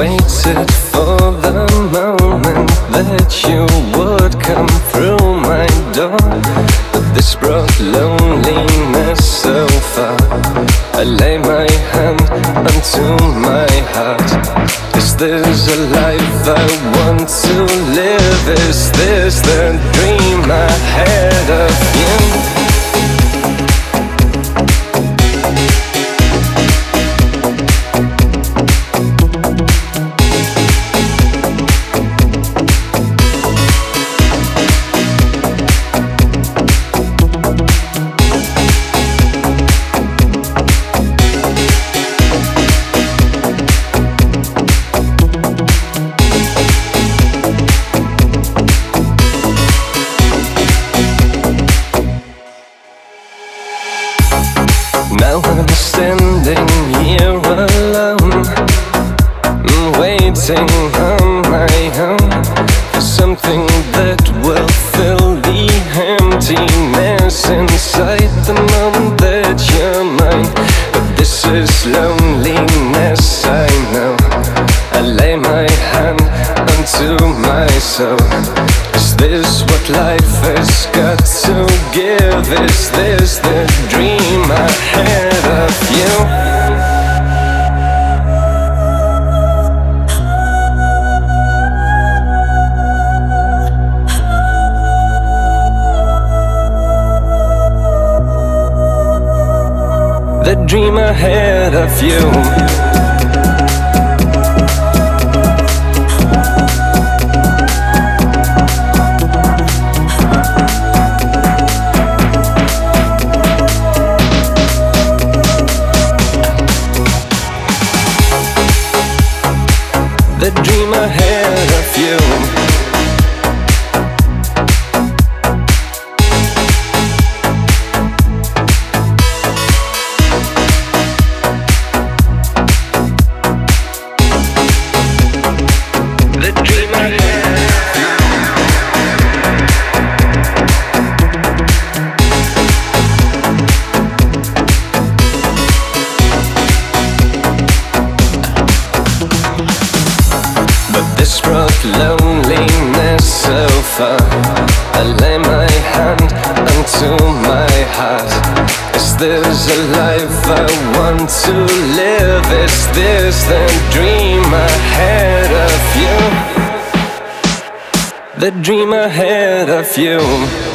waited for the moment that you would come through my door, but this brought loneliness so far. I lay my hand onto my heart. Is this a life I want to live? Is this the dream I had of you? Now I'm standing here alone, waiting on my own for something that will fill the emptiness inside the moment that you're mine. But this is loneliness, I know. I lay my hand onto my soul. Is this what life has got to give? Is this the dream I had of you? The dream I had of you. The dream I had of you. The dream I brought loneliness so far. I lay my hand onto my heart. Is this a life I want to live? Is this the dream I had of you? The dream I had of you.